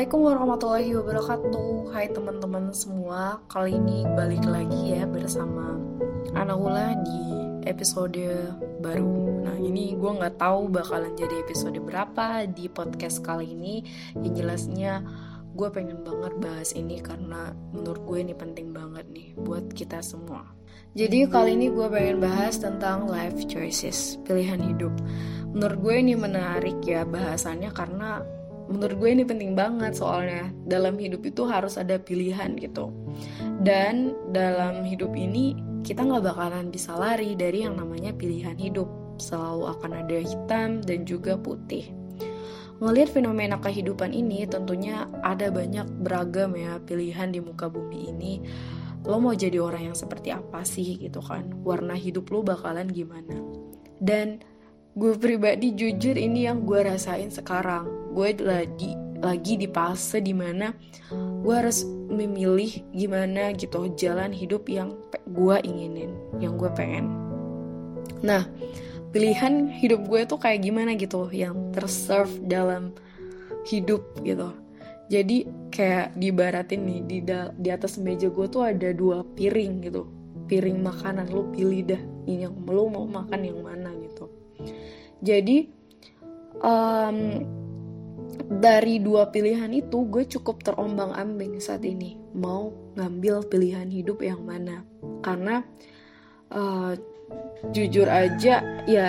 Assalamualaikum warahmatullahi wabarakatuh. Hai teman-teman semua, kali ini balik lagi ya bersama Anaula di episode baru. Nah ini gue gak tahu bakalan jadi episode berapa di podcast kali ini. Yang jelasnya gue pengen banget bahas ini karena menurut gue ini penting banget nih buat kita semua. Jadi kali ini gue pengen bahas tentang life choices, pilihan hidup. Menurut gue ini menarik ya bahasannya karena menurut gue ini penting banget soalnya dalam hidup itu harus ada pilihan gitu. Dan dalam hidup ini kita gak bakalan bisa lari dari yang namanya pilihan hidup. Selalu akan ada hitam dan juga putih. Ngelihat fenomena kehidupan ini tentunya ada banyak beragam ya pilihan di muka bumi ini. Lo mau jadi orang yang seperti apa sih gitu kan. Warna hidup lo bakalan gimana. Dan gue pribadi jujur ini yang gue rasain sekarang. Gue lagi di fase dimana gue harus memilih gimana gitu jalan hidup yang gue inginin, yang gue pengen. Nah, pilihan hidup gue tuh kayak gimana gitu, yang terserve dalam hidup gitu. Jadi kayak dibaratin nih, di atas meja gue tuh ada 2 piring gitu. Piring makanan, lo pilih dah, ini yang lo mau makan yang mana gitu. Jadi, dari 2 pilihan itu gue cukup terombang-ambing saat ini mau ngambil pilihan hidup yang mana karena jujur aja ya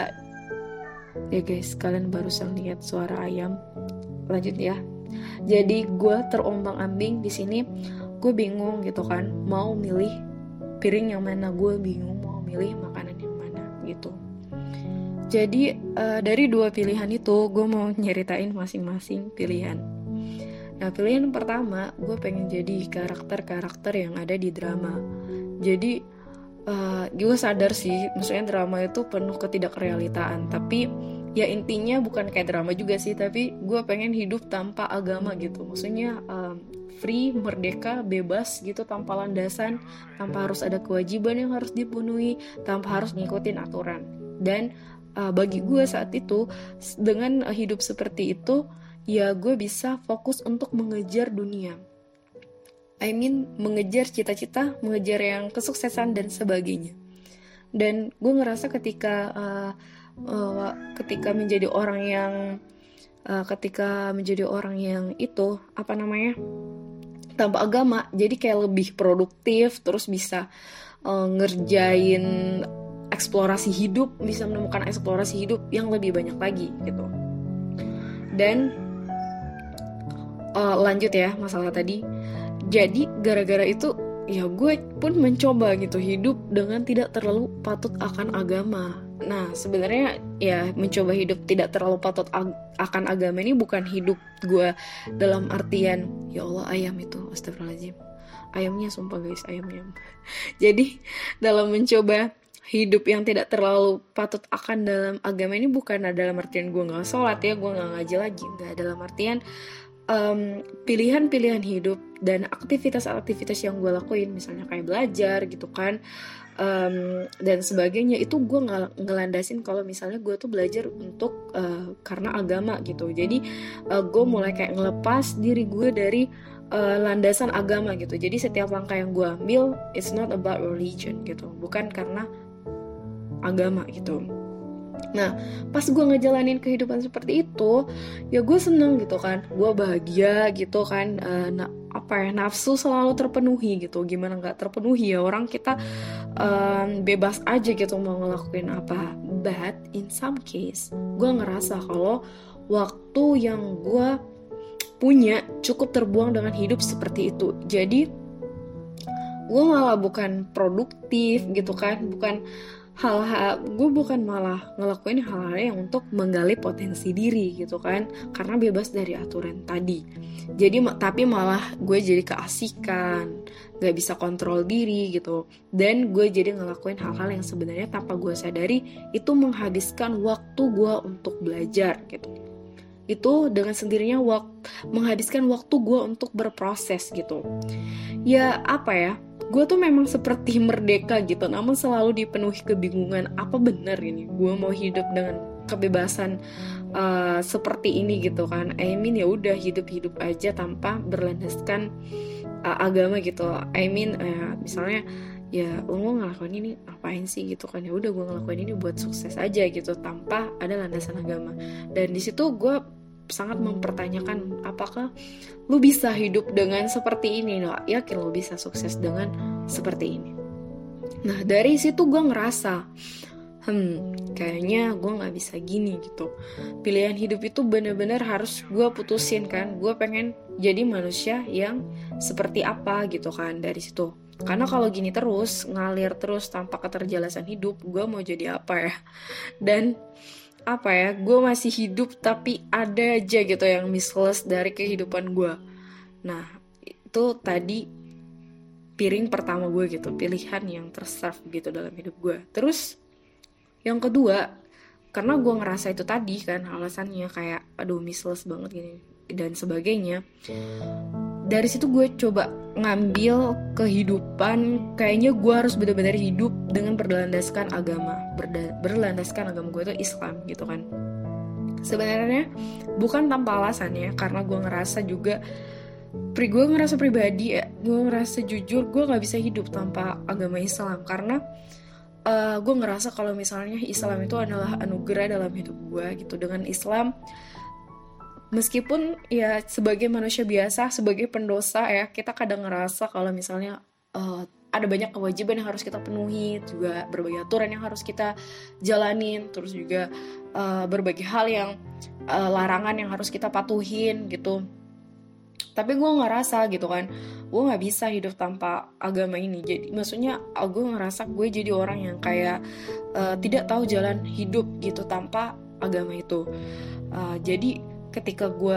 guys, kalian barusan lihat suara ayam, lanjut ya. Jadi gue terombang-ambing di sini, gue bingung gitu kan mau milih piring yang mana, gue bingung mau milih makanan yang mana gitu. Jadi dari 2 pilihan itu gue mau nyeritain masing-masing pilihan. Nah pilihan pertama gue pengen jadi karakter-karakter yang ada di drama. Jadi gue sadar sih maksudnya drama itu penuh ketidakrealitaan. Tapi ya intinya bukan kayak drama juga sih. Tapi gue pengen hidup tanpa agama gitu. Maksudnya free, merdeka, bebas gitu tanpa landasan. Tanpa harus ada kewajiban yang harus dipenuhi. Tanpa harus ngikutin aturan. Dan bagi gue saat itu dengan hidup seperti itu ya gue bisa fokus untuk mengejar dunia, mengejar cita-cita, mengejar yang kesuksesan dan sebagainya. Dan gue ngerasa ketika menjadi orang yang itu apa namanya tanpa agama, jadi kayak lebih produktif, terus bisa ngerjain eksplorasi hidup, bisa menemukan eksplorasi hidup yang lebih banyak lagi gitu. Dan lanjut ya masalah tadi. Jadi gara-gara itu ya gue pun mencoba gitu hidup dengan tidak terlalu patut akan agama. Nah sebenarnya ya mencoba hidup tidak terlalu patut akan agama ini bukan hidup gue dalam artian ya Allah ayam itu, astagfirullahaladzim, ayamnya sumpah guys, ayamnya. Jadi dalam mencoba hidup yang tidak terlalu patut akan dalam agama ini bukan dalam artian gue gak sholat ya, gue gak ngaji lagi. Gak, dalam artian pilihan-pilihan hidup dan aktivitas-aktivitas yang gue lakuin, misalnya kayak belajar gitu kan, dan sebagainya. Itu gue gak ngelandasin kalau misalnya gue tuh belajar untuk karena agama gitu. Jadi gue mulai kayak ngelepas diri gue dari landasan agama gitu. Jadi setiap langkah yang gue ambil, it's not about religion gitu, bukan karena agama gitu. Nah pas gue ngejalanin kehidupan seperti itu ya gue seneng gitu kan, gue bahagia gitu kan, nafsu selalu terpenuhi gitu. Gimana gak terpenuhi ya, orang kita bebas aja gitu mau ngelakuin apa. But in some case gue ngerasa kalau waktu yang gue punya cukup terbuang dengan hidup seperti itu. Jadi gue malah bukan produktif gitu kan, bukan gue bukan malah ngelakuin hal-hal yang untuk menggali potensi diri gitu kan, karena bebas dari aturan tadi. Jadi tapi malah gue jadi keasikan, gak bisa kontrol diri gitu. Dan gue jadi ngelakuin hal-hal yang sebenarnya tanpa gue sadari itu menghabiskan waktu gue untuk belajar gitu. Itu dengan sendirinya menghabiskan waktu gue untuk berproses gitu. Ya apa ya, gue tuh memang seperti merdeka gitu, namun selalu dipenuhi kebingungan, apa benar ini gue mau hidup dengan kebebasan seperti ini gitu kan. I mean ya udah hidup-hidup aja tanpa berlandaskan agama gitu. I mean misalnya ya lo ngelakuin ini ngapain sih gitu kan, ya udah gue ngelakuin ini buat sukses aja gitu tanpa ada landasan agama. Dan di situ gue sangat mempertanyakan apakah lo bisa hidup dengan seperti ini, lo yakin lo bisa sukses dengan seperti ini. Nah dari situ gue ngerasa kayaknya gue nggak bisa gini gitu. Pilihan hidup itu benar-benar harus gue putusin kan. Gue pengen jadi manusia yang seperti apa gitu kan dari situ. Karena kalau gini terus, ngalir terus tanpa keterjelasan hidup, gue mau jadi apa ya? Dan apa ya, gue masih hidup tapi ada aja gitu yang misless dari kehidupan gue. Nah, itu tadi piring pertama gue gitu, pilihan yang terserve gitu dalam hidup gue. Terus, yang kedua, karena gue ngerasa itu tadi kan alasannya kayak, aduh misless banget gini dan sebagainya. Dari situ gue coba ngambil kehidupan, kayaknya gue harus benar-benar hidup dengan berlandaskan agama. Berlandaskan agama gue itu Islam gitu kan. Sebenarnya bukan tanpa alasan ya, karena gue ngerasa juga, gue ngerasa pribadi ya, gue ngerasa jujur gue gak bisa hidup tanpa agama Islam. Karena gue ngerasa kalau misalnya Islam itu adalah anugerah dalam hidup gue gitu. Dengan Islam, meskipun ya sebagai manusia biasa, sebagai pendosa ya, kita kadang ngerasa kalau misalnya ada banyak kewajiban yang harus kita penuhi, juga berbagai aturan yang harus kita jalanin, terus juga berbagai hal yang larangan yang harus kita patuhin gitu. Tapi gue ngerasa gitu kan, gue gak bisa hidup tanpa agama ini. Jadi maksudnya gue ngerasa gue jadi orang yang kayak tidak tahu jalan hidup gitu tanpa agama itu. Jadi ketika gue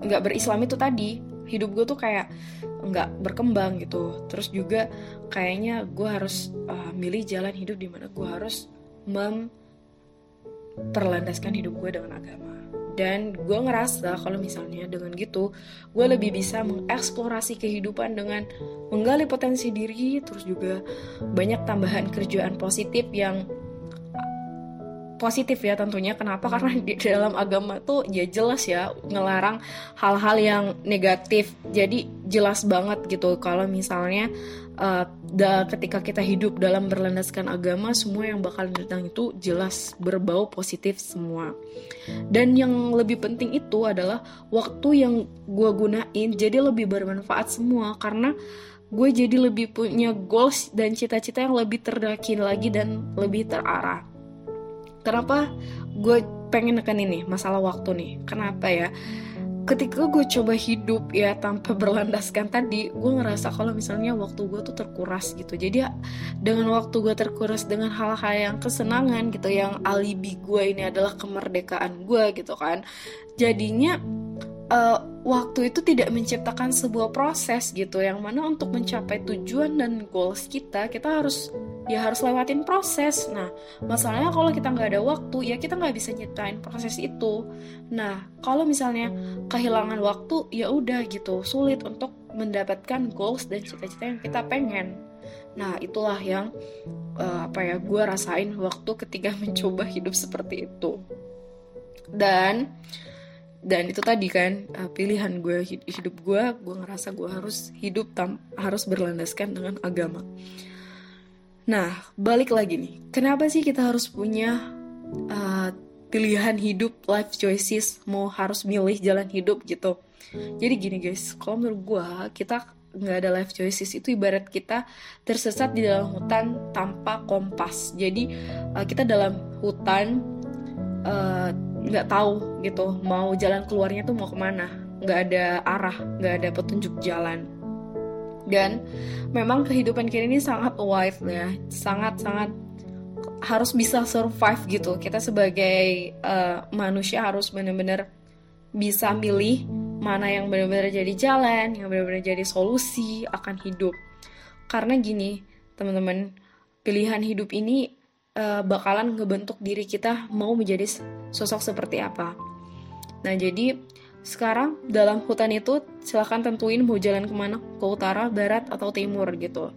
nggak berislam itu tadi, hidup gue tuh kayak nggak berkembang gitu. Terus juga kayaknya gue harus milih jalan hidup di mana gue harus memperlandaskan hidup gue dengan agama. Dan gue ngerasa kalau misalnya dengan gitu, gue lebih bisa mengeksplorasi kehidupan dengan menggali potensi diri. Terus juga banyak tambahan kerjaan positif yang positif ya tentunya. Kenapa? Karena di dalam agama tuh ya jelas ya ngelarang hal-hal yang negatif. Jadi jelas banget gitu kalau misalnya ketika kita hidup dalam berlandaskan agama, semua yang bakal datang itu jelas berbau positif semua. Dan yang lebih penting itu adalah waktu yang gue gunain jadi lebih bermanfaat semua. Karena gue jadi lebih punya goals dan cita-cita yang lebih terdekin lagi dan lebih terarah. Kenapa gue pengen nekenin nih masalah waktu nih? Kenapa ya? Ketika gue coba hidup ya tanpa berlandaskan tadi, gue ngerasa kalau misalnya waktu gue tuh terkuras gitu. Jadi dengan waktu gue terkuras dengan hal-hal yang kesenangan gitu, yang alibi gue ini adalah kemerdekaan gue gitu kan. Jadinya waktu itu tidak menciptakan sebuah proses gitu, yang mana untuk mencapai tujuan dan goals kita harus lewatin proses. Nah, masalahnya kalau kita nggak ada waktu, ya kita nggak bisa nyiptain proses itu. Nah, kalau misalnya kehilangan waktu, ya udah gitu, sulit untuk mendapatkan goals dan cita-cita yang kita pengen. Nah, itulah yang gue rasain waktu ketika mencoba hidup seperti itu. Dan itu tadi kan pilihan gue, hidup gue ngerasa gue harus hidup harus berlandaskan dengan agama. Nah, balik lagi nih, kenapa sih kita harus punya pilihan hidup, life choices, mau harus milih jalan hidup gitu? Jadi gini guys, kalau menurut gue, kita nggak ada life choices itu ibarat kita tersesat di dalam hutan tanpa kompas. Jadi kita dalam hutan nggak tahu gitu mau jalan keluarnya tuh mau kemana, nggak ada arah, nggak ada petunjuk jalan. Dan memang kehidupan kita ini sangat wild ya, sangat-sangat harus bisa survive gitu. Kita sebagai manusia harus benar-benar bisa milih mana yang benar-benar jadi jalan, yang benar-benar jadi solusi akan hidup. Karena gini teman-teman, pilihan hidup ini bakalan ngebentuk diri kita mau menjadi sosok seperti apa. Nah jadi sekarang dalam hutan itu silahkan tentuin mau jalan kemana, ke utara, barat, atau timur gitu.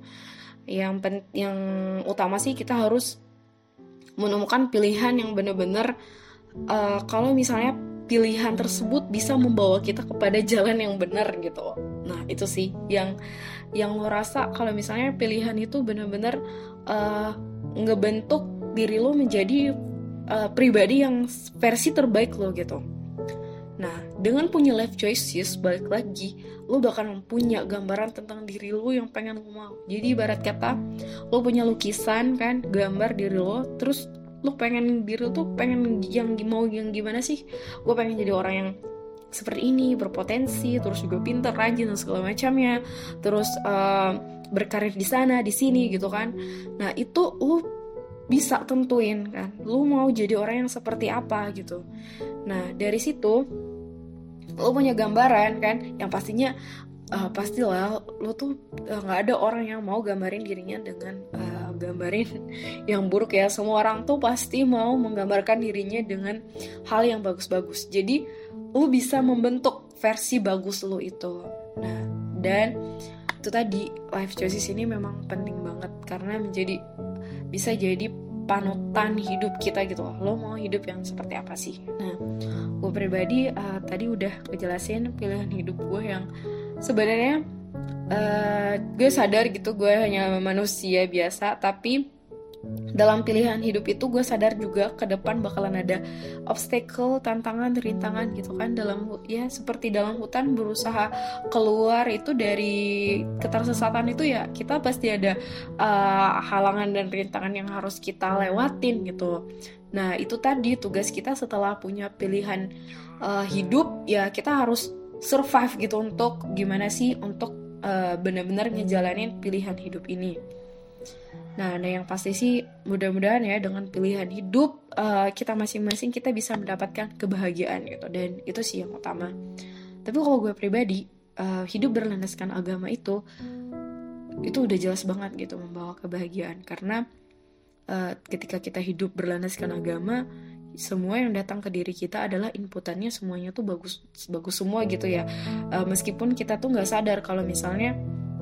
yang utama sih kita harus menemukan pilihan yang benar-benar kalau misalnya pilihan tersebut bisa membawa kita kepada jalan yang benar gitu. Nah itu sih yang lo rasa kalau misalnya pilihan itu benar-benar ngebentuk diri lo menjadi pribadi yang versi terbaik lo gitu. Nah, dengan punya life choices, balik lagi, lo bakal punya gambaran tentang diri lo yang pengen lo mau. Jadi ibarat kata, lo punya lukisan kan, gambar diri lo, terus lo pengen diri lo tuh pengen yang gimana sih? Gue pengen jadi orang yang seperti ini, berpotensi, terus juga pintar, rajin, dan segala macamnya. Terus berkarir di sana, di sini gitu kan. Nah, itu lo bisa tentuin kan, lo mau jadi orang yang seperti apa gitu. Nah, dari situ lo punya gambaran kan, yang pastinya pastilah lo tuh nggak ada orang yang mau gambarin dirinya dengan gambarin yang buruk ya. Semua orang tuh pasti mau menggambarkan dirinya dengan hal yang bagus-bagus. Jadi lo bisa membentuk versi bagus lo itu. Nah, dan itu tadi life choices ini memang penting banget karena bisa jadi panutan hidup kita gitu loh. Lo mau hidup yang seperti apa sih? Nah, gue pribadi tadi udah ngejelasin pilihan hidup gue yang sebenarnya gue sadar gitu gue hanya manusia biasa, tapi dalam pilihan hidup itu gue sadar juga ke depan bakalan ada obstacle, tantangan, rintangan gitu kan, seperti dalam hutan berusaha keluar itu dari ketersesatan itu ya, kita pasti ada halangan dan rintangan yang harus kita lewatin gitu. Nah itu tadi tugas kita setelah punya pilihan hidup ya, kita harus survive gitu untuk gimana sih untuk benar-benar ngejalanin pilihan hidup ini. Nah yang pasti sih mudah-mudahan ya dengan pilihan hidup kita masing-masing kita bisa mendapatkan kebahagiaan gitu, dan itu sih yang utama. Tapi kalau gue pribadi hidup berlandaskan agama itu udah jelas banget gitu membawa kebahagiaan, karena ketika kita hidup berlandaskan agama, semua yang datang ke diri kita adalah inputannya semuanya tuh bagus semua gitu ya, meskipun kita tuh nggak sadar kalau misalnya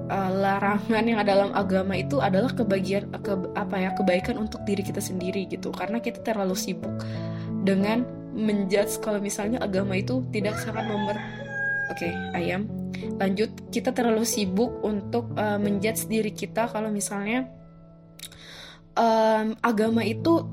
larangan yang ada dalam agama itu adalah kebaikan untuk diri kita sendiri gitu, karena kita terlalu sibuk dengan menjudge kalau misalnya agama itu tidak sangat kita terlalu sibuk untuk menjudge diri kita kalau misalnya agama itu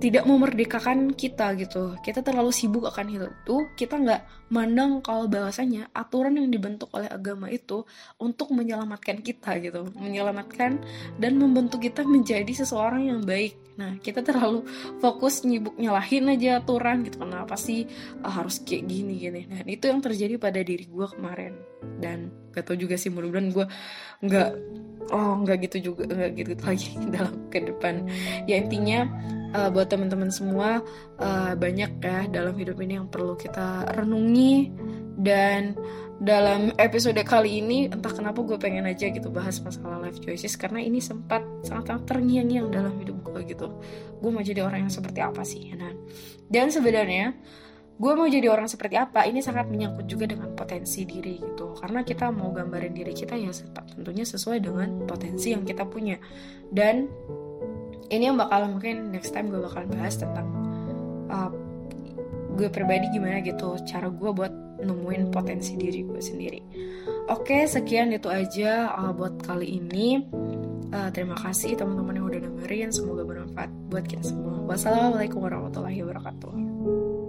tidak memerdekakan kita gitu. Kita terlalu sibuk akan hal itu, kita nggak mandang kalau bahasanya aturan yang dibentuk oleh agama itu untuk menyelamatkan kita gitu, menyelamatkan dan membentuk kita menjadi seseorang yang baik. Nah, kita terlalu fokus nyibuk nyalahin aja aturan gitu, kenapa sih harus kayak gini. Nah, itu yang terjadi pada diri gue kemarin, dan gak tau juga sih, mudah-mudahan gue nggak gitu lagi dalam ke depan. Ya intinya buat teman-teman semua, banyak ya dalam hidup ini yang perlu kita renungi, dan dalam episode kali ini entah kenapa gue pengen aja gitu bahas masalah life choices, karena ini sempat sangat-sangat terngiang-ngiang dalam hidup gue gitu. Gue mau jadi orang yang seperti apa sih? Nah, dan sebenarnya gue mau jadi orang seperti apa ini sangat menyangkut juga dengan potensi diri gitu, karena kita mau gambarin diri kita ya tentunya sesuai dengan potensi yang kita punya. Dan ini yang bakal mungkin next time gue bakal bahas tentang gue pribadi gimana gitu cara gue buat nemuin potensi diri gue sendiri. Oke, sekian itu aja buat kali ini. Terima kasih teman-teman yang udah dengerin, semoga bermanfaat buat kita semua. Wassalamualaikum warahmatullahi wabarakatuh.